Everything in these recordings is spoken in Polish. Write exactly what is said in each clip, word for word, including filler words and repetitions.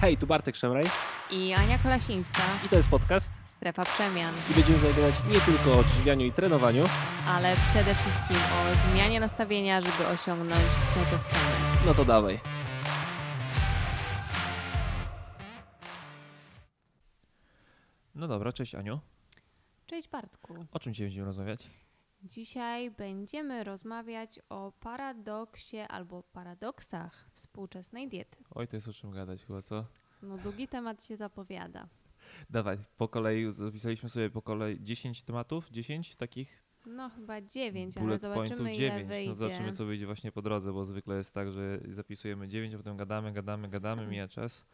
Hej, tu Bartek Szemraj i Ania Klasińska i to jest podcast Strefa Przemian i będziemy rozmawiać nie tylko o odżywianiu i trenowaniu, ale przede wszystkim o zmianie nastawienia, żeby osiągnąć to, co chcemy. No to dawaj. No dobra, cześć Aniu. Cześć Bartku. O czym dzisiaj będziemy rozmawiać? Dzisiaj będziemy rozmawiać o paradoksie albo paradoksach współczesnej diety. Oj, to jest o czym gadać chyba, co? No długi temat się zapowiada. Dawaj, po kolei, zapisaliśmy sobie po kolei dziesięć tematów, dziesięć takich? No chyba dziewięć, ale zobaczymy ile wyjdzie. No, zobaczymy co wyjdzie właśnie po drodze, bo zwykle jest tak, że zapisujemy dziewięć, a potem gadamy, gadamy, gadamy, mija czas.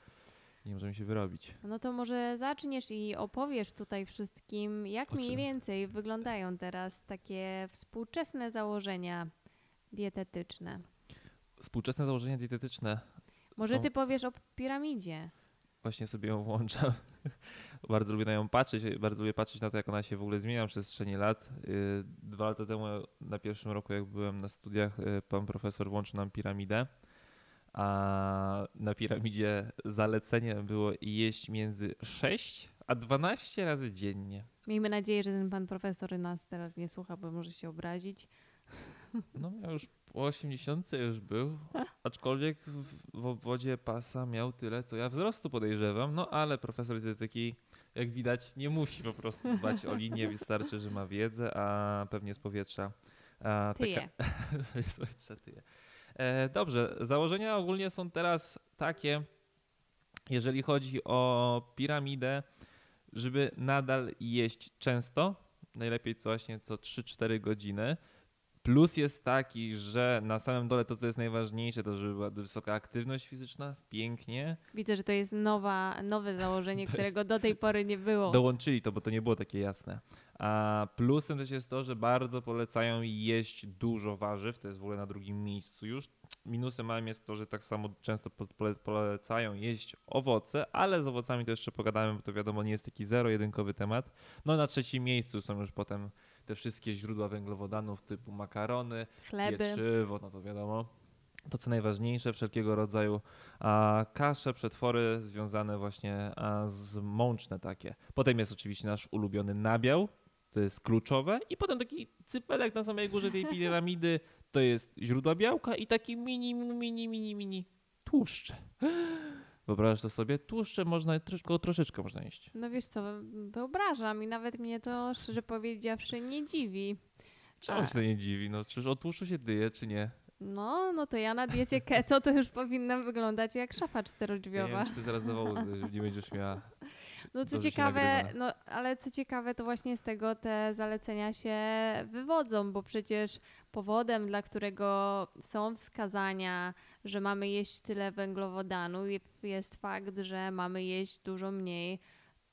Nie możemy się wyrobić. No to może zaczniesz i opowiesz tutaj wszystkim, jak mniej więcej wyglądają teraz takie współczesne założenia dietetyczne. Współczesne założenia dietetyczne. Może są... ty powiesz o piramidzie. Właśnie sobie ją włączam. Bardzo lubię na nią patrzeć. Bardzo lubię patrzeć na to, jak ona się w ogóle zmienia w przestrzeni lat. Dwa lata temu, na pierwszym roku, jak byłem na studiach, pan profesor włączył nam piramidę. A na piramidzie zalecenie było jeść między sześć a dwanaście razy dziennie. Miejmy nadzieję, że ten pan profesor nas teraz nie słucha, bo może się obrazić. No ja już po osiemdziesiątce już był, aczkolwiek w, w obwodzie pasa miał tyle, co ja wzrostu podejrzewam, no ale profesor dietetyki, jak widać, nie musi po prostu dbać o linię, wystarczy, że ma wiedzę, a pewnie z powietrza a tyje. Taka... z powietrza tyje. Dobrze, założenia ogólnie są teraz takie, jeżeli chodzi o piramidę, żeby nadal jeść często, najlepiej co właśnie co trzy cztery godziny. Plus jest taki, że na samym dole to, co jest najważniejsze, to żeby była wysoka aktywność fizyczna, pięknie. Widzę, że to jest nowa, nowe założenie, którego do tej pory nie było. Dołączyli to, bo to nie było takie jasne. A plusem też jest to, że bardzo polecają jeść dużo warzyw, to jest w ogóle na drugim miejscu już. Minusem małym jest to, że tak samo często polecają jeść owoce, ale z owocami to jeszcze pogadamy, bo to wiadomo nie jest taki zero-jedynkowy temat. No na trzecim miejscu są już potem te wszystkie źródła węglowodanów typu makarony, chleby, pieczywo, no to wiadomo. To co najważniejsze, wszelkiego rodzaju a, kasze, przetwory związane właśnie a, z mączne takie. Potem jest oczywiście nasz ulubiony nabiał, to jest kluczowe i potem taki cypelek na samej górze tej piramidy, to jest źródła białka i taki mini, mini, mini, mini tłuszcze. Wyobrażasz to sobie? Tłuszcze można, troszkę, troszeczkę można jeść. No wiesz co, wyobrażam i nawet mnie to, szczerze powiedziawszy, nie dziwi. Czemu się to nie dziwi? No czyż o tłuszczu się dyje, czy nie? No, no to ja na diecie keto to już powinnam wyglądać jak szafa czterodrzwiowa. Ja nie wiem, czy ty zaraz zawołu nie będziesz miała... No co ciekawe, no ale co ciekawe, to właśnie z tego te zalecenia się wywodzą, bo przecież powodem, dla którego są wskazania, że mamy jeść tyle węglowodanów, jest fakt, że mamy jeść dużo mniej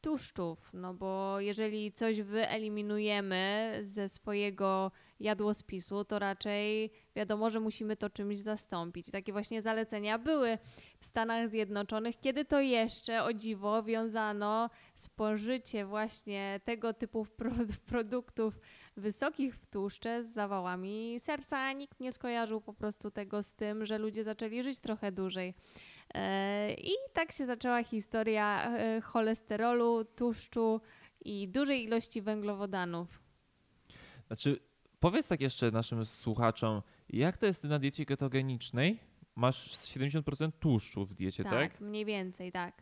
tłuszczów. No bo jeżeli coś wyeliminujemy ze swojego jadłospisu, to raczej wiadomo, że musimy to czymś zastąpić. Takie właśnie zalecenia były w Stanach Zjednoczonych, kiedy to jeszcze, o dziwo, wiązano spożycie właśnie tego typu produktów wysokich w tłuszcze z zawałami serca, a nikt nie skojarzył po prostu tego z tym, że ludzie zaczęli żyć trochę dłużej. I tak się zaczęła historia cholesterolu, tłuszczu i dużej ilości węglowodanów. Znaczy, powiedz tak jeszcze naszym słuchaczom, jak to jest na diecie ketogenicznej? Masz siedemdziesiąt procent tłuszczu w diecie, tak? Tak, mniej więcej, tak.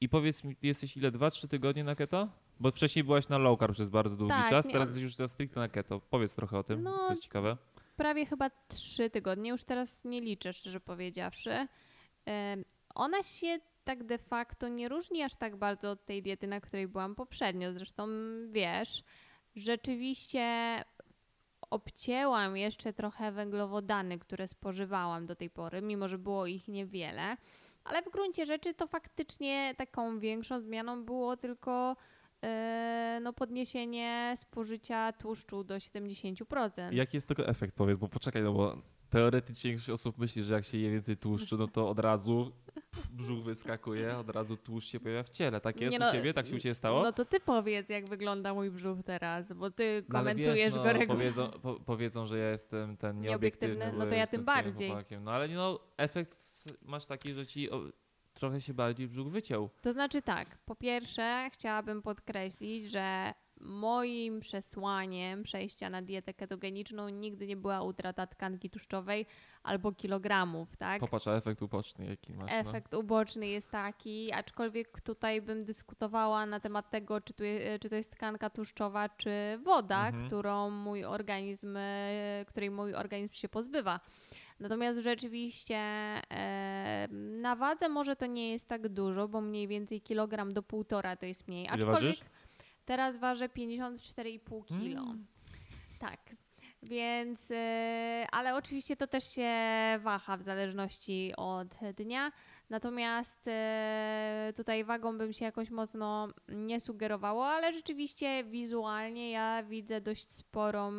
I powiedz mi, jesteś ile? dwa trzy tygodnie na keto? Bo wcześniej byłaś na low carb przez bardzo długi tak, czas, nie, teraz jesteś już za stricte na keto. Powiedz trochę o tym, no, to jest ciekawe. Prawie chyba trzy tygodnie, już teraz nie liczę, szczerze powiedziawszy. Ona się tak de facto nie różni aż tak bardzo od tej diety, na której byłam poprzednio. Zresztą wiesz, rzeczywiście obcięłam jeszcze trochę węglowodany, które spożywałam do tej pory, mimo że było ich niewiele, ale w gruncie rzeczy to faktycznie taką większą zmianą było tylko yy, no, podniesienie spożycia tłuszczu do siedemdziesięciu procent. Jaki jest tylko efekt, powiedz, bo poczekaj, no bo... Teoretycznie większość osób myśli, że jak się je więcej tłuszczu, no to od razu brzuch wyskakuje, od razu tłuszcz się pojawia w ciele. Tak jest no, u ciebie? Tak się u ciebie stało? No to ty powiedz, jak wygląda mój brzuch teraz, bo ty no, komentujesz wiesz, no, go regularnie. Powiedzą, po, powiedzą, że ja jestem ten nieobiektywny. nieobiektywny no to ja tym bardziej. No ale no, efekt masz taki, że ci trochę się bardziej brzuch wyciął. To znaczy tak, po pierwsze chciałabym podkreślić, że moim przesłaniem przejścia na dietę ketogeniczną nigdy nie była utrata tkanki tłuszczowej albo kilogramów, tak? Popatrz, a efekt uboczny jaki masz. Efekt no? uboczny jest taki, aczkolwiek tutaj bym dyskutowała na temat tego, czy, tu je, czy to jest tkanka tłuszczowa, czy woda, mhm. którą mój organizm, której mój organizm się pozbywa. Natomiast rzeczywiście e, na wadze może to nie jest tak dużo, bo mniej więcej kilogram do półtora to jest mniej. Aczkolwiek teraz ważę pięćdziesiąt cztery i pół kilo. Mm. Tak, więc, e, ale oczywiście to też się waha w zależności od dnia. Natomiast e, tutaj wagą bym się jakoś mocno nie sugerowało, ale rzeczywiście wizualnie ja widzę dość sporą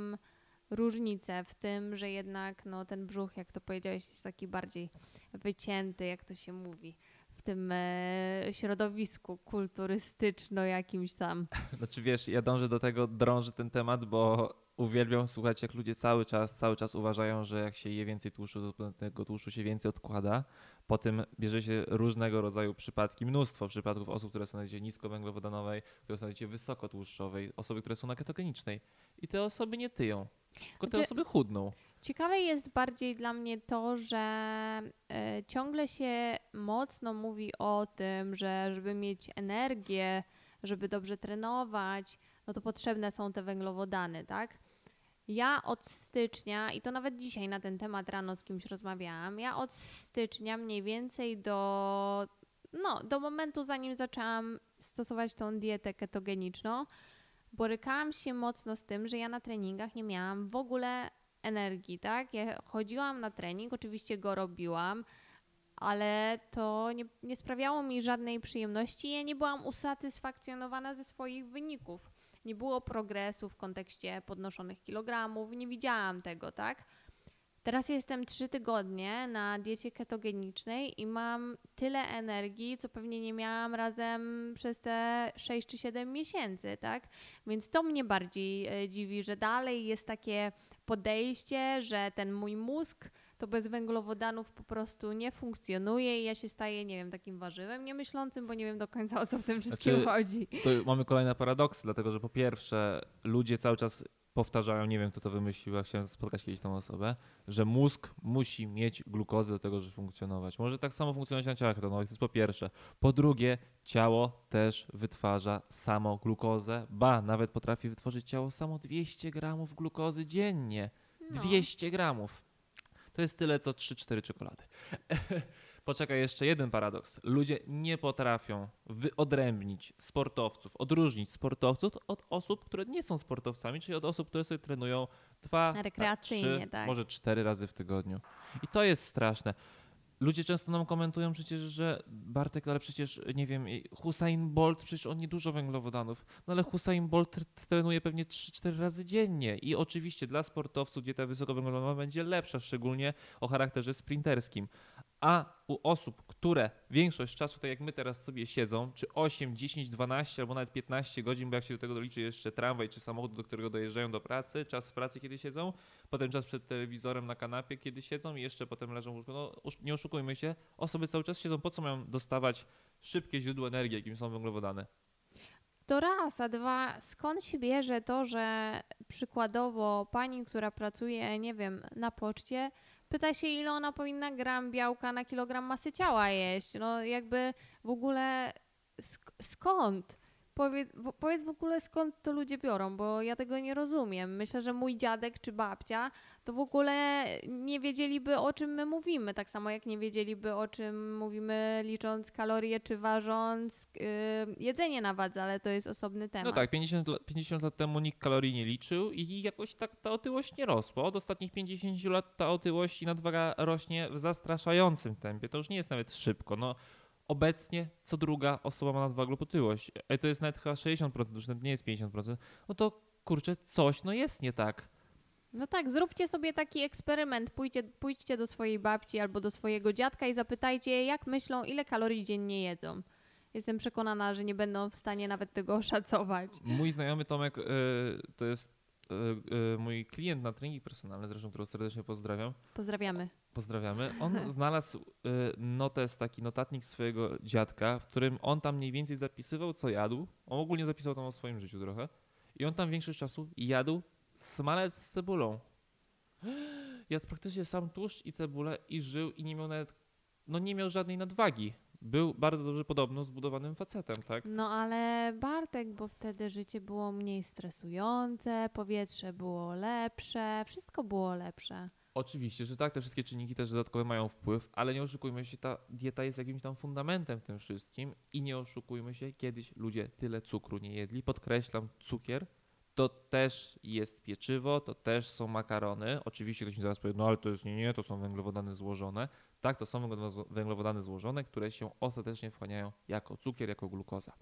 różnicę w tym, że jednak no, ten brzuch, jak to powiedziałeś, jest taki bardziej wycięty, jak to się mówi, w tym e, środowisku kulturystyczno-jakimś tam. Znaczy wiesz, ja dążę do tego, drążę ten temat, bo uwielbiam słuchać, jak ludzie cały czas, cały czas uważają, że jak się je więcej tłuszczu, to tego tłuszczu się więcej odkłada. Potem bierze się różnego rodzaju przypadki, mnóstwo przypadków osób, które są na diecie niskowęglowodanowej, które są na diecie wysokotłuszczowej, osoby, które są na ketogenicznej. I te osoby nie tyją. Tylko te osoby chudną. Ciekawe jest bardziej dla mnie to, że y, ciągle się mocno mówi o tym, że żeby mieć energię, żeby dobrze trenować, no to potrzebne są te węglowodany, tak? Ja od stycznia, i to nawet dzisiaj na ten temat rano z kimś rozmawiałam, ja od stycznia mniej więcej do, no, do momentu, zanim zaczęłam stosować tą dietę ketogeniczną, borykałam się mocno z tym, że ja na treningach nie miałam w ogóle energii, tak? Ja chodziłam na trening, oczywiście go robiłam, ale to nie, nie sprawiało mi żadnej przyjemności. Ja nie byłam usatysfakcjonowana ze swoich wyników. Nie było progresu w kontekście podnoszonych kilogramów, nie widziałam tego, tak? Teraz jestem trzy tygodnie na diecie ketogenicznej i mam tyle energii, co pewnie nie miałam razem przez te sześć czy siedem miesięcy, tak? Więc to mnie bardziej dziwi, że dalej jest takie podejście, że ten mój mózg to bez węglowodanów po prostu nie funkcjonuje i ja się staję, nie wiem, takim warzywem niemyślącym, bo nie wiem do końca, o co w tym wszystkim znaczy, chodzi. To mamy kolejne paradoksy, dlatego że po pierwsze ludzie cały czas powtarzają, nie wiem kto to wymyślił, ja chciałem spotkać kiedyś tą osobę, że mózg musi mieć glukozę do tego, żeby funkcjonować. Może tak samo funkcjonować na ciałach ketonowych, to jest po pierwsze. Po drugie, ciało też wytwarza samo glukozę, ba, nawet potrafi wytworzyć ciało samo dwieście gramów glukozy dziennie. No. dwieście gramów. To jest tyle co trzy cztery czekolady. Poczekaj, jeszcze jeden paradoks. Ludzie nie potrafią wyodrębnić sportowców, odróżnić sportowców od osób, które nie są sportowcami, czyli od osób, które sobie trenują dwa, trzy, tak. może cztery razy w tygodniu. I to jest straszne. Ludzie często nam komentują przecież, że Bartek, ale przecież, nie wiem, Usain Bolt, przecież on nie dużo węglowodanów, no ale Usain Bolt trenuje pewnie trzy cztery razy dziennie i oczywiście dla sportowców dieta wysokowęglowodanowa będzie lepsza, szczególnie o charakterze sprinterskim. A u osób, które większość czasu, tak jak my teraz sobie siedzą, czy osiem, dziesięć, dwanaście albo nawet piętnaście godzin, bo jak się do tego doliczy jeszcze tramwaj czy samochód, do którego dojeżdżają do pracy, czas w pracy, kiedy siedzą, potem czas przed telewizorem na kanapie, kiedy siedzą i jeszcze potem leżą w łóżku. No nie oszukujmy się, osoby cały czas siedzą. Po co mają dostawać szybkie źródło energii, jakim są węglowodany? To raz, a dwa, skąd się bierze to, że przykładowo pani, która pracuje, nie wiem, na poczcie, pyta się, ile ona powinna gram białka na kilogram masy ciała jeść. No jakby w ogóle sk- skąd? Powiedz, powiedz w ogóle, skąd to ludzie biorą, bo ja tego nie rozumiem. Myślę, że mój dziadek czy babcia to w ogóle nie wiedzieliby, o czym my mówimy. Tak samo jak nie wiedzieliby, o czym mówimy, licząc kalorie czy ważąc yy, jedzenie na wadze, ale to jest osobny temat. No tak, pięćdziesiąt lat temu nikt kalorii nie liczył i jakoś tak ta otyłość nie rosła. Od ostatnich pięćdziesięciu lat ta otyłość i nadwaga rośnie w zastraszającym tempie. To już nie jest nawet szybko. No. Obecnie co druga osoba ma nadwagę lub otyłość. To jest nawet chyba sześćdziesiąt procent, już nawet nie jest pięćdziesiąt procent. No to kurczę, coś no jest nie tak. No tak, zróbcie sobie taki eksperyment. Pójdźcie, pójdźcie do swojej babci albo do swojego dziadka i zapytajcie, jak myślą, ile kalorii dziennie jedzą. Jestem przekonana, że nie będą w stanie nawet tego oszacować. Mój znajomy Tomek, yy, to jest mój klient na treningi personalne, zresztą którego serdecznie pozdrawiam. Pozdrawiamy. Pozdrawiamy. On znalazł notes, taki notatnik swojego dziadka, w którym on tam mniej więcej zapisywał, co jadł. On ogólnie zapisał tam o swoim życiu trochę. I on tam większość czasu jadł smalec z cebulą. Jadł praktycznie sam tłuszcz i cebulę i żył i nie miał nawet, no nie miał żadnej nadwagi. Był bardzo dobrze podobno zbudowanym facetem, tak? No ale Bartek, bo wtedy życie było mniej stresujące, powietrze było lepsze, wszystko było lepsze. Oczywiście, że tak, te wszystkie czynniki też dodatkowe mają wpływ, ale nie oszukujmy się, ta dieta jest jakimś tam fundamentem w tym wszystkim i nie oszukujmy się, kiedyś ludzie tyle cukru nie jedli, podkreślam, cukier. To też jest pieczywo, to też są makarony. Oczywiście ktoś mi zaraz powie, no ale to jest nie, nie, to są węglowodany złożone. Tak, to są węglowodany złożone, które się ostatecznie wchłaniają jako cukier, jako glukoza.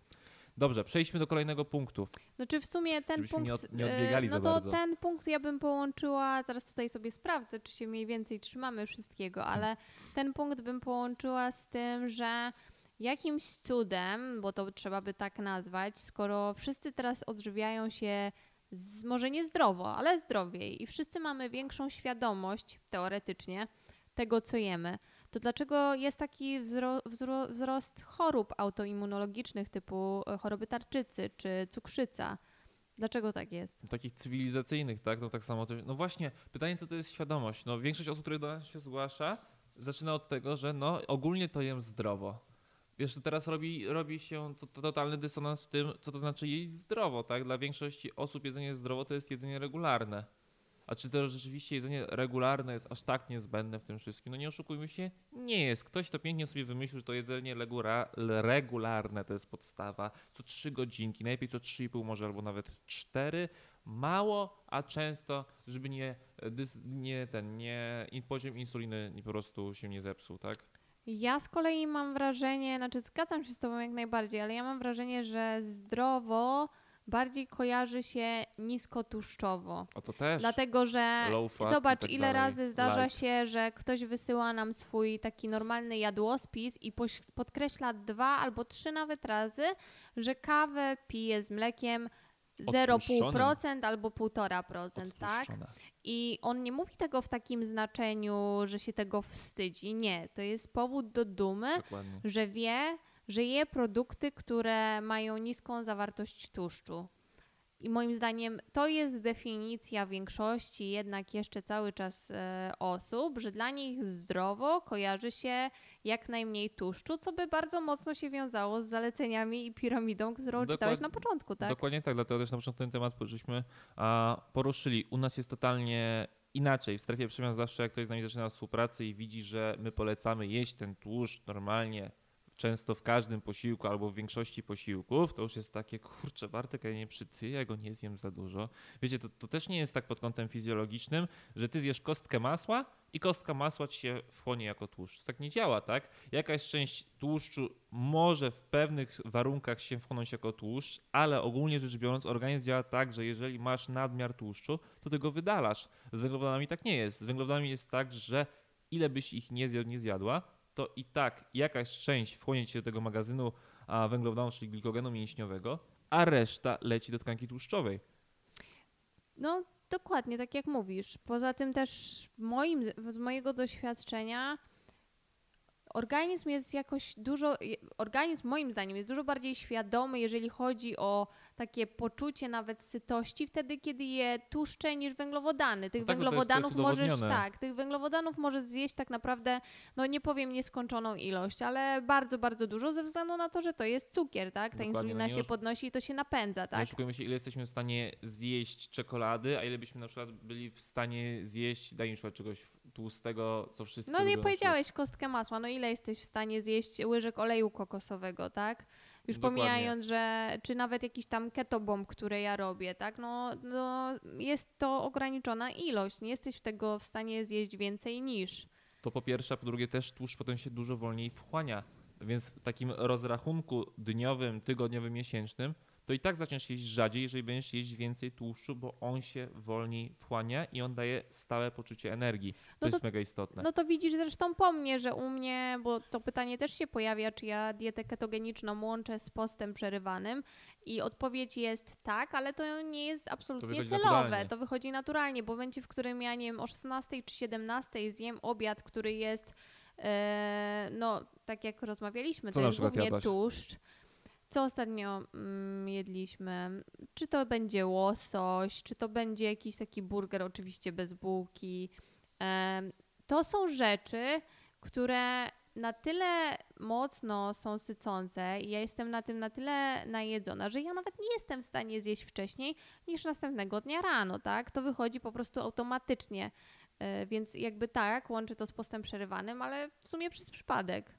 Dobrze, przejdźmy do kolejnego punktu. No czy w sumie ten Żebyśmy punkt, nie od, nie odbiegali no to za bardzo. Ten punkt ja bym połączyła, zaraz tutaj sobie sprawdzę, czy się mniej więcej trzymamy wszystkiego, ale ten punkt bym połączyła z tym, że jakimś cudem, bo to trzeba by tak nazwać, skoro wszyscy teraz odżywiają się z, może nie zdrowo, ale zdrowiej i wszyscy mamy większą świadomość, teoretycznie, tego co jemy, to dlaczego jest taki wzro, wzro, wzrost chorób autoimmunologicznych typu choroby tarczycy czy cukrzyca? Dlaczego tak jest? Takich cywilizacyjnych, tak? No tak samo. No właśnie, pytanie co to jest świadomość? No większość osób, które do nas się zgłasza, zaczyna od tego, że no ogólnie to jem zdrowo. Wiesz, teraz robi, robi się totalny dysonans w tym, co to znaczy jeść zdrowo, tak? Dla większości osób jedzenie zdrowo to jest jedzenie regularne. A czy to rzeczywiście jedzenie regularne jest aż tak niezbędne w tym wszystkim? No nie oszukujmy się, nie jest. Ktoś to pięknie sobie wymyślił, że to jedzenie legura, regularne to jest podstawa. Co trzy godzinki, najlepiej co trzy i pół może albo nawet cztery. Mało, a często, żeby nie, nie ten, nie, poziom insuliny po prostu się nie zepsuł, tak? Ja z kolei mam wrażenie, znaczy zgadzam się z tobą jak najbardziej, ale ja mam wrażenie, że zdrowo bardziej kojarzy się niskotłuszczowo. O to też. Dlatego, że zobacz tak ile dalej. razy zdarza Light. się, że ktoś wysyła nam swój taki normalny jadłospis i podkreśla dwa albo trzy nawet razy, że kawę pije z mlekiem zero przecinek pięć procent albo jeden przecinek pięć procent, tak? I on nie mówi tego w takim znaczeniu, że się tego wstydzi. Nie, to jest powód do dumy, dokładnie, że wie, że je produkty, które mają niską zawartość tłuszczu. I moim zdaniem to jest definicja większości jednak jeszcze cały czas osób, że dla nich zdrowo kojarzy się jak najmniej tłuszczu, co by bardzo mocno się wiązało z zaleceniami i piramidą, którą Dokład- czytałeś na początku, tak? Dokładnie tak, dlatego też na początku ten temat żeśmy a, poruszyli. U nas jest totalnie inaczej. W strefie przemian zawsze jak ktoś z nami zaczyna współpracę i widzi, że my polecamy jeść ten tłuszcz normalnie, często w każdym posiłku albo w większości posiłków, to już jest takie, kurczę, Bartek, ja nie przytyję, ja go nie zjem za dużo. Wiecie, to, to też nie jest tak pod kątem fizjologicznym, że ty zjesz kostkę masła i kostka masła ci się wchłonie jako tłuszcz. Tak nie działa, tak? Jakaś część tłuszczu może w pewnych warunkach się wchłonąć jako tłuszcz, ale ogólnie rzecz biorąc organizm działa tak, że jeżeli masz nadmiar tłuszczu, to ty go wydalasz. Z węglowodanami tak nie jest. Z węglowodanami jest tak, że ile byś ich nie zjadł, nie zjadła, to i tak jakaś część wchłonie się do tego magazynu węglowodanów, czyli glikogenu mięśniowego, a reszta leci do tkanki tłuszczowej. No dokładnie, tak jak mówisz. Poza tym też moim, z mojego doświadczenia organizm jest jakoś dużo, organizm moim zdaniem jest dużo bardziej świadomy, jeżeli chodzi o takie poczucie nawet sytości wtedy, kiedy je tłuszcze niż węglowodany. Tych no tak, węglowodanów to jest, to jest możesz tak, tych węglowodanów możesz zjeść tak naprawdę, no nie powiem nieskończoną ilość, ale bardzo, bardzo dużo ze względu na to, że to jest cukier, tak? Ta Dokładnie, insulina no się już... podnosi i to się napędza, tak? Nie oszukujmy się, ile jesteśmy w stanie zjeść czekolady, a ile byśmy na przykład byli w stanie zjeść, daj mi przykład czegoś tłustego, co wszyscy No nie powiedziałeś kostkę masła, no ile jesteś w stanie zjeść łyżek oleju kokosowego, tak? Już Dokładnie. pomijając, że czy nawet jakiś tam ketobomb, które ja robię, tak? No, no jest to ograniczona ilość. Nie jesteś tego w stanie zjeść więcej niż. To po pierwsze, a po drugie też tłuszcz potem się dużo wolniej wchłania. Więc w takim rozrachunku dniowym, tygodniowym, miesięcznym to i tak zaczniesz jeść rzadziej, jeżeli będziesz jeść więcej tłuszczu, bo on się wolniej wchłania i on daje stałe poczucie energii. To, no to jest mega istotne. No to widzisz zresztą po mnie, że u mnie, bo to pytanie też się pojawia, czy ja dietę ketogeniczną łączę z postem przerywanym i odpowiedź jest tak, ale to nie jest absolutnie celowe. Naturalnie. To wychodzi naturalnie, bo w momencie, w którym ja nie wiem, o szesnastej czy siedemnastej zjem obiad, który jest, e, no tak jak rozmawialiśmy, co to jest głównie jadłaś? Tłuszcz. Co ostatnio mm, jedliśmy? Czy to będzie łosoś, czy to będzie jakiś taki burger, oczywiście bez bułki. E, to są rzeczy, które na tyle mocno są sycące i ja jestem na tym na tyle najedzona, że ja nawet nie jestem w stanie zjeść wcześniej niż następnego dnia rano, tak? To wychodzi po prostu automatycznie, e, więc jakby tak, łączę to z postem przerywanym, ale w sumie przez przypadek.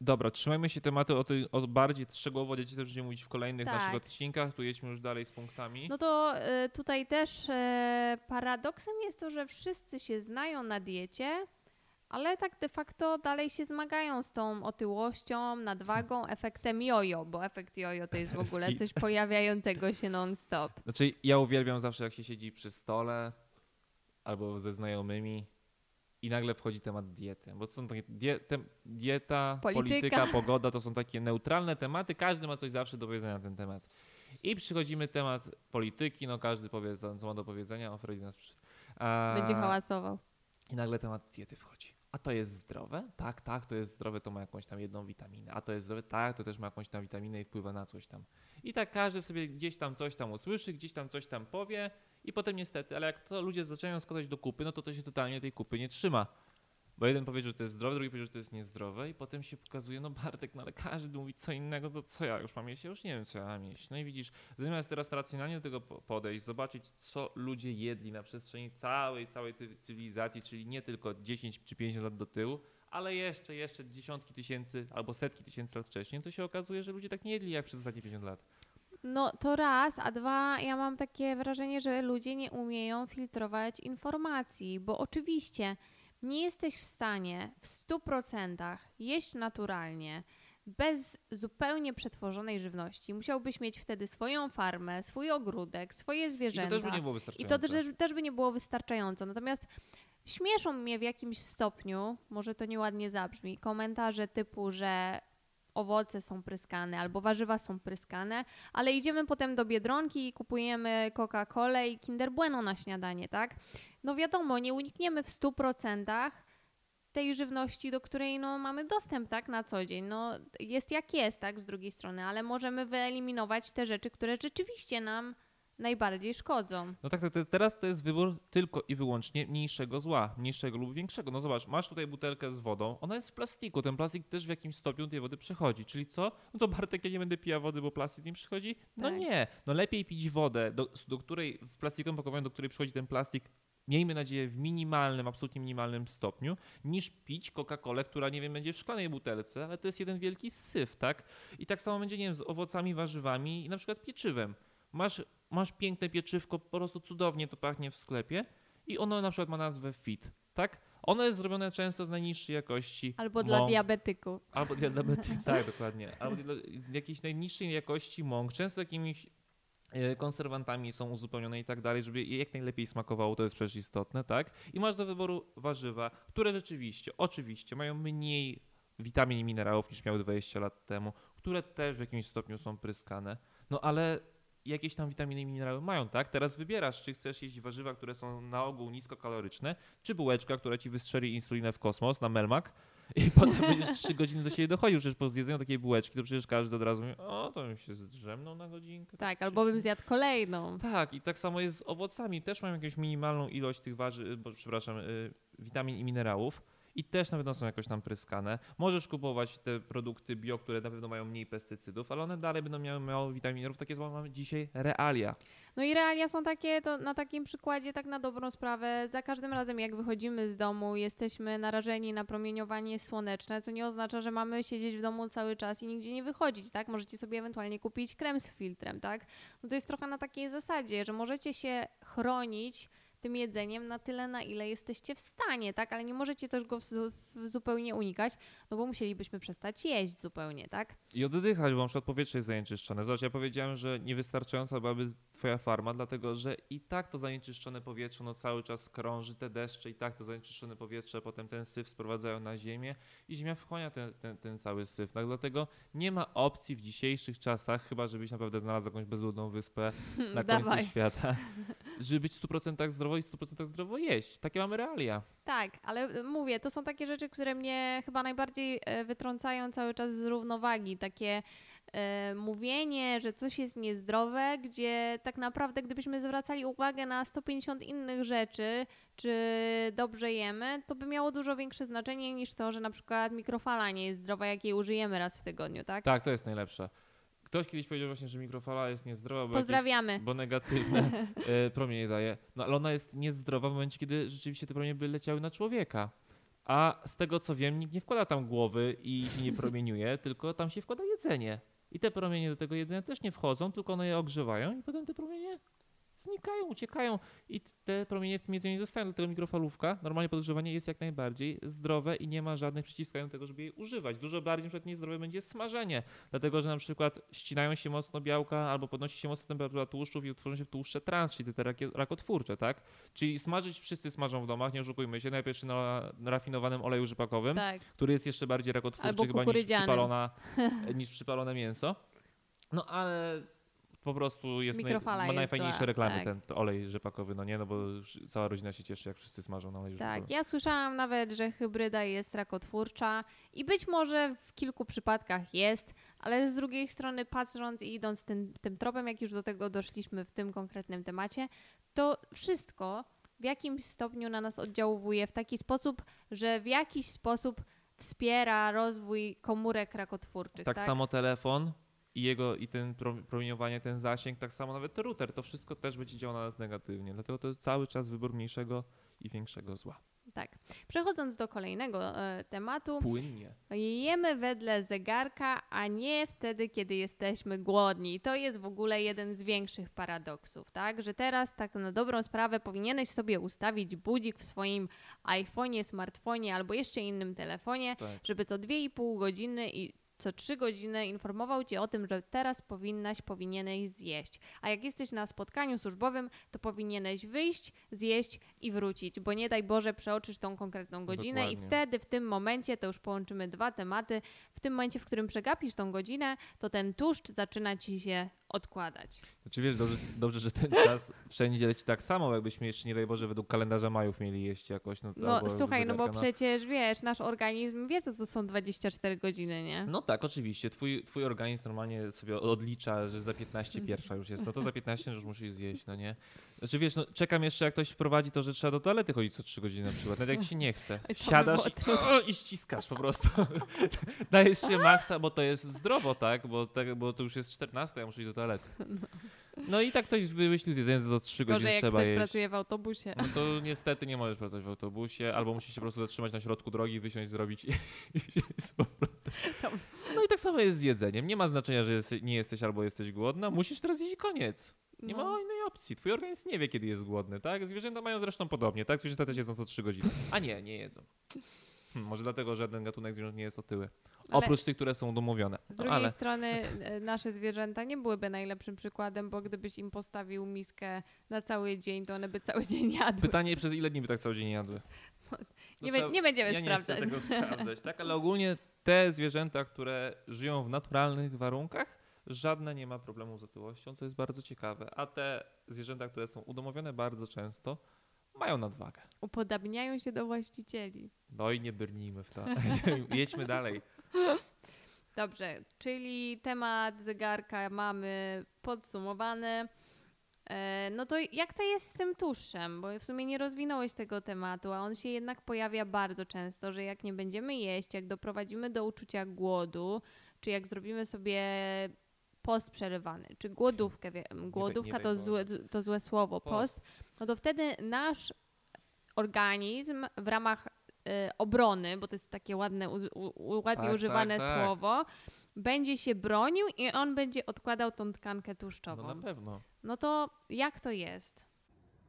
Dobra, trzymajmy się tematu o, tej, o bardziej szczegółowo dzieci też będziemy mówić w kolejnych tak. naszych odcinkach, tu jedźmy już dalej z punktami. No to y, tutaj też y, paradoksem jest to, że wszyscy się znają na diecie, ale tak de facto dalej się zmagają z tą otyłością, nadwagą, efektem jojo, bo efekt jojo to jest w ogóle coś pojawiającego się non-stop. Znaczy ja uwielbiam zawsze, jak się siedzi przy stole albo ze znajomymi, i nagle wchodzi temat diety, bo to są takie die, te, dieta, polityka. polityka, pogoda, to są takie neutralne tematy, każdy ma coś zawsze do powiedzenia na ten temat. I przychodzimy temat polityki, no każdy powie co ma do powiedzenia, o Freud nas przyszedł. A... Będzie hałasował. I nagle temat diety wchodzi. A to jest zdrowe? Tak, tak, to jest zdrowe, to ma jakąś tam jedną witaminę. A to jest zdrowe? Tak, to też ma jakąś tam witaminę i wpływa na coś tam. I tak każdy sobie gdzieś tam coś tam usłyszy, gdzieś tam coś tam powie i potem niestety, ale jak to ludzie zaczynają składać do kupy, no to to się totalnie tej kupy nie trzyma. Bo jeden powie, że to jest zdrowe, drugi powie, że to jest niezdrowe i potem się pokazuje, no Bartek, no ale każdy mówi co innego, to co ja już mam jeść? Ja już nie wiem, co ja mam jeść. No i widzisz, zamiast teraz racjonalnie do tego podejść, zobaczyć, co ludzie jedli na przestrzeni całej, całej tej cywilizacji, czyli nie tylko dziesięć czy pięćdziesiąt lat do tyłu, ale jeszcze, jeszcze dziesiątki tysięcy albo setki tysięcy lat wcześniej, to się okazuje, że ludzie tak nie jedli jak przez ostatnie pięćdziesiąt lat. No to raz, a dwa, ja mam takie wrażenie, że ludzie nie umieją filtrować informacji, bo oczywiście nie jesteś w stanie w stu procentach jeść naturalnie, bez zupełnie przetworzonej żywności. Musiałbyś mieć wtedy swoją farmę, swój ogródek, swoje zwierzęta. I to też by nie było wystarczające. I to też, też by nie było wystarczająco. Natomiast śmieszą mnie w jakimś stopniu, może to nieładnie zabrzmi, komentarze typu, że owoce są pryskane albo warzywa są pryskane, ale idziemy potem do Biedronki i kupujemy Coca-Colę i Kinder Bueno na śniadanie, tak? No wiadomo, nie unikniemy w stu procentach tej żywności, do której no, mamy dostęp tak na co dzień. No, jest jak jest, tak, z drugiej strony, ale możemy wyeliminować te rzeczy, które rzeczywiście nam najbardziej szkodzą. No tak, to teraz to jest wybór tylko i wyłącznie mniejszego zła, mniejszego lub większego. No zobacz, masz tutaj butelkę z wodą, ona jest w plastiku, ten plastik też w jakimś stopniu tej wody przychodzi, czyli co? No to Bartek, ja nie będę pijał wody, bo plastik nie przychodzi? No tak. Nie, no lepiej pić wodę, do, do której w plastikowym pakowaniu, do której przychodzi ten plastik, miejmy nadzieję w minimalnym, absolutnie minimalnym stopniu, niż pić Coca-Colę, która nie wiem, będzie w szklanej butelce, ale to jest jeden wielki syf, tak? I tak samo będzie, nie wiem, z owocami, warzywami i na przykład pieczywem. Masz, masz piękne pieczywko, po prostu cudownie to pachnie w sklepie i ono na przykład ma nazwę fit, tak? Ono jest zrobione często z najniższej jakości. Albo mąk. Dla diabetyków. Albo dla diabetyków, tak, dokładnie. Albo dla, z jakiejś najniższej jakości mąk, często jakimiś konserwantami są uzupełnione i tak dalej, żeby je jak najlepiej smakowało, to jest przecież istotne, tak? I masz do wyboru warzywa, które rzeczywiście, oczywiście mają mniej witamin i minerałów niż miały dwadzieścia lat temu, które też w jakimś stopniu są pryskane, no ale jakieś tam witaminy i minerały mają, tak? Teraz wybierasz, czy chcesz jeść warzywa, które są na ogół niskokaloryczne, czy bułeczka, która ci wystrzeli insulinę w kosmos na Melmac i potem będziesz trzy godziny do siebie dochodził. Przecież po zjedzeniu takiej bułeczki to przecież każdy od razu mówi, o, to bym się zdrzemnął na godzinkę. Tak, albo bym zjadł kolejną. Tak, i tak samo jest z owocami. Też mają jakąś minimalną ilość tych warzyw, bo, przepraszam, y, witamin i minerałów i też na pewno są jakoś tam pryskane. Możesz kupować te produkty bio, które na pewno mają mniej pestycydów, ale one dalej będą miały mało witaminów. Takie mamy dzisiaj realia. No i realia są takie, to na takim przykładzie, tak na dobrą sprawę, za każdym razem jak wychodzimy z domu, jesteśmy narażeni na promieniowanie słoneczne, co nie oznacza, że mamy siedzieć w domu cały czas i nigdzie nie wychodzić, tak? Możecie sobie ewentualnie kupić krem z filtrem, tak? No to jest trochę na takiej zasadzie, że możecie się chronić tym jedzeniem na tyle, na ile jesteście w stanie, tak? Ale nie możecie też go w, w, zupełnie unikać, no bo musielibyśmy przestać jeść zupełnie, tak? I oddychać, bo na przykład powietrze jest zanieczyszczone. Zobacz, ja powiedziałem, że niewystarczająca byłaby twoja farma, dlatego że i tak to zanieczyszczone powietrze no cały czas krąży, te deszcze, i tak to zanieczyszczone powietrze, potem ten syf sprowadzają na ziemię i ziemia wchłania ten, ten, ten cały syf. Tak? Dlatego nie ma opcji w dzisiejszych czasach, chyba żebyś naprawdę znalazł jakąś bezludną wyspę na końcu świata, żeby być w stu procentach zdrowo i w stu procentach zdrowo jeść. Takie mamy realia. Tak, ale mówię, to są takie rzeczy, które mnie chyba najbardziej wytrącają cały czas z równowagi. Takie mówienie, że coś jest niezdrowe, gdzie tak naprawdę gdybyśmy zwracali uwagę na sto pięćdziesiąt innych rzeczy, czy dobrze jemy, to by miało dużo większe znaczenie niż to, że na przykład mikrofala nie jest zdrowa, jak jej użyjemy raz w tygodniu, tak? Tak, to jest najlepsze. Ktoś kiedyś powiedział właśnie, że mikrofala jest niezdrowa, bo, Pozdrawiamy. Jakieś, bo negatywne promienie daje. No ale ona jest niezdrowa w momencie, kiedy rzeczywiście te promienie by leciały na człowieka. A z tego co wiem, nikt nie wkłada tam głowy i się nie promieniuje, tylko tam się wkłada jedzenie. I te promienie do tego jedzenia też nie wchodzą, tylko one je ogrzewają i potem te promienie znikają, uciekają i te promienie w tym jedzeniu nie zostają. Dlatego mikrofalówka, normalnie podgrzewanie jest jak najbardziej zdrowe i nie ma żadnych przeciwwskazań do tego, żeby jej używać. Dużo bardziej na przykład niezdrowe będzie smażenie, dlatego że na przykład ścinają się mocno białka albo podnosi się mocno temperatura tłuszczów i tworzą się tłuszcze trans, czyli te rakotwórcze, tak? Czyli smażyć wszyscy smażą w domach, nie oszukujmy się, najpierw na rafinowanym oleju rzepakowym, tak, który jest jeszcze bardziej rakotwórczy chyba niż przypalona, niż przypalone mięso. No ale... Po prostu jest, naj, ma jest najfajniejsze zła, reklamy, tak, ten olej rzepakowy, no nie, no bo cała rodzina się cieszy, jak wszyscy smażą na oleju, tak, rzepakowym. Ja słyszałam nawet, że hybryda jest rakotwórcza i być może w kilku przypadkach jest, ale z drugiej strony patrząc i idąc tym, tym tropem, jak już do tego doszliśmy w tym konkretnym temacie, to wszystko w jakimś stopniu na nas oddziałuje w taki sposób, że w jakiś sposób wspiera rozwój komórek rakotwórczych. Tak, tak? Samo telefon. I jego, i ten promieniowanie, ten zasięg, tak samo nawet router, to wszystko też będzie działało na nas negatywnie. Dlatego to jest cały czas wybór mniejszego i większego zła. Tak. Przechodząc do kolejnego e, tematu. Płynnie. Jemy wedle zegarka, a nie wtedy, kiedy jesteśmy głodni. I to jest w ogóle jeden z większych paradoksów, tak? Że teraz tak na dobrą sprawę powinieneś sobie ustawić budzik w swoim iPhone'ie, smartfonie albo jeszcze innym telefonie, tak, żeby co dwie i pół godziny i co trzy godziny informował Cię o tym, że teraz powinnaś, powinieneś zjeść. A jak jesteś na spotkaniu służbowym, to powinieneś wyjść, zjeść i wrócić, bo nie daj Boże przeoczysz tą konkretną godzinę. Dokładnie. I wtedy w tym momencie, to już połączymy dwa tematy, w tym momencie, w którym przegapisz tą godzinę, to ten tłuszcz zaczyna Ci się odkładać. Znaczy wiesz, dobrze, dobrze że ten czas wszędzie leci tak samo, jakbyśmy jeszcze, nie daj Boże, według kalendarza majów mieli jeść jakoś. No, no słuchaj, no bo przecież wiesz, nasz organizm wie, co to są dwadzieścia cztery godziny, nie? No tak, oczywiście. Twój, twój organizm normalnie sobie odlicza, że za piętnaście pierwsza już jest. No to za piętnaście już musisz zjeść, no nie? Znaczy wiesz, no czekam jeszcze, jak ktoś wprowadzi to, że trzeba do toalety chodzić co trzy godziny na przykład. Nawet jak ci się nie chce. Siadasz i, o, i ściskasz po prostu. Dajesz się maksa, bo to jest zdrowo, tak? Bo, tak, bo to już jest czternasta, ja muszę iść do toalety. No i tak ktoś wymyślił z jedzenia, za trzy godziny trzeba jeść. Gorzej, jak ktoś pracuje w autobusie. No to niestety nie możesz pracować w autobusie, albo musisz się po prostu zatrzymać na środku drogi, wysiąść, zrobić i, i z powrotem. No i tak samo jest z jedzeniem. Nie ma znaczenia, że jest, nie jesteś albo jesteś głodna. Musisz teraz jeść i koniec. Nie no. ma innej opcji. Twój organizm nie wie, kiedy jest głodny, tak? Zwierzęta mają zresztą podobnie, tak? Zwierzęta też jedzą co trzy godziny. A nie, nie jedzą. Hmm, może dlatego, że ten gatunek zwierząt nie jest otyły. Ale oprócz tych, które są domówione. Z drugiej Ale. strony nasze zwierzęta nie byłyby najlepszym przykładem, bo gdybyś im postawił miskę na cały dzień, to one by cały dzień jadły. Pytanie, przez ile dni by tak cały dzień jadły? No, nie, be, nie będziemy ja sprawdzać. Nie chcę tego sprawdzać, tak? Ale ogólnie te zwierzęta, które żyją w naturalnych warunkach, żadne nie ma problemu z otyłością, co jest bardzo ciekawe. A te zwierzęta, które są udomowione bardzo często, mają nadwagę. Upodabniają się do właścicieli. No i nie brnijmy w to. Jedźmy dalej. Dobrze, czyli temat zegarka mamy podsumowany. No to jak to jest z tym tłuszczem? Bo w sumie nie rozwinąłeś tego tematu, a on się jednak pojawia bardzo często, że jak nie będziemy jeść, jak doprowadzimy do uczucia głodu, czy jak zrobimy sobie post przerywany, czy głodówkę, głodówka to złe, to złe słowo, post, no to wtedy nasz organizm w ramach obrony, bo to jest takie ładne, ładnie tak, używane tak, tak. słowo, będzie się bronił i on będzie odkładał tą tkankę tłuszczową. No na pewno. No to jak to jest?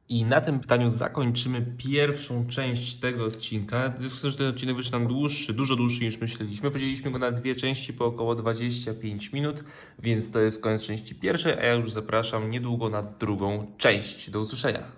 I na tym pytaniu zakończymy pierwszą część tego odcinka. W związku z tym, że ten odcinek wyszedł nam dłuższy, dużo dłuższy niż myśleliśmy. Podzieliliśmy go na dwie części po około dwadzieścia pięć minut, więc to jest koniec części pierwszej, a ja już zapraszam niedługo na drugą część. Do usłyszenia.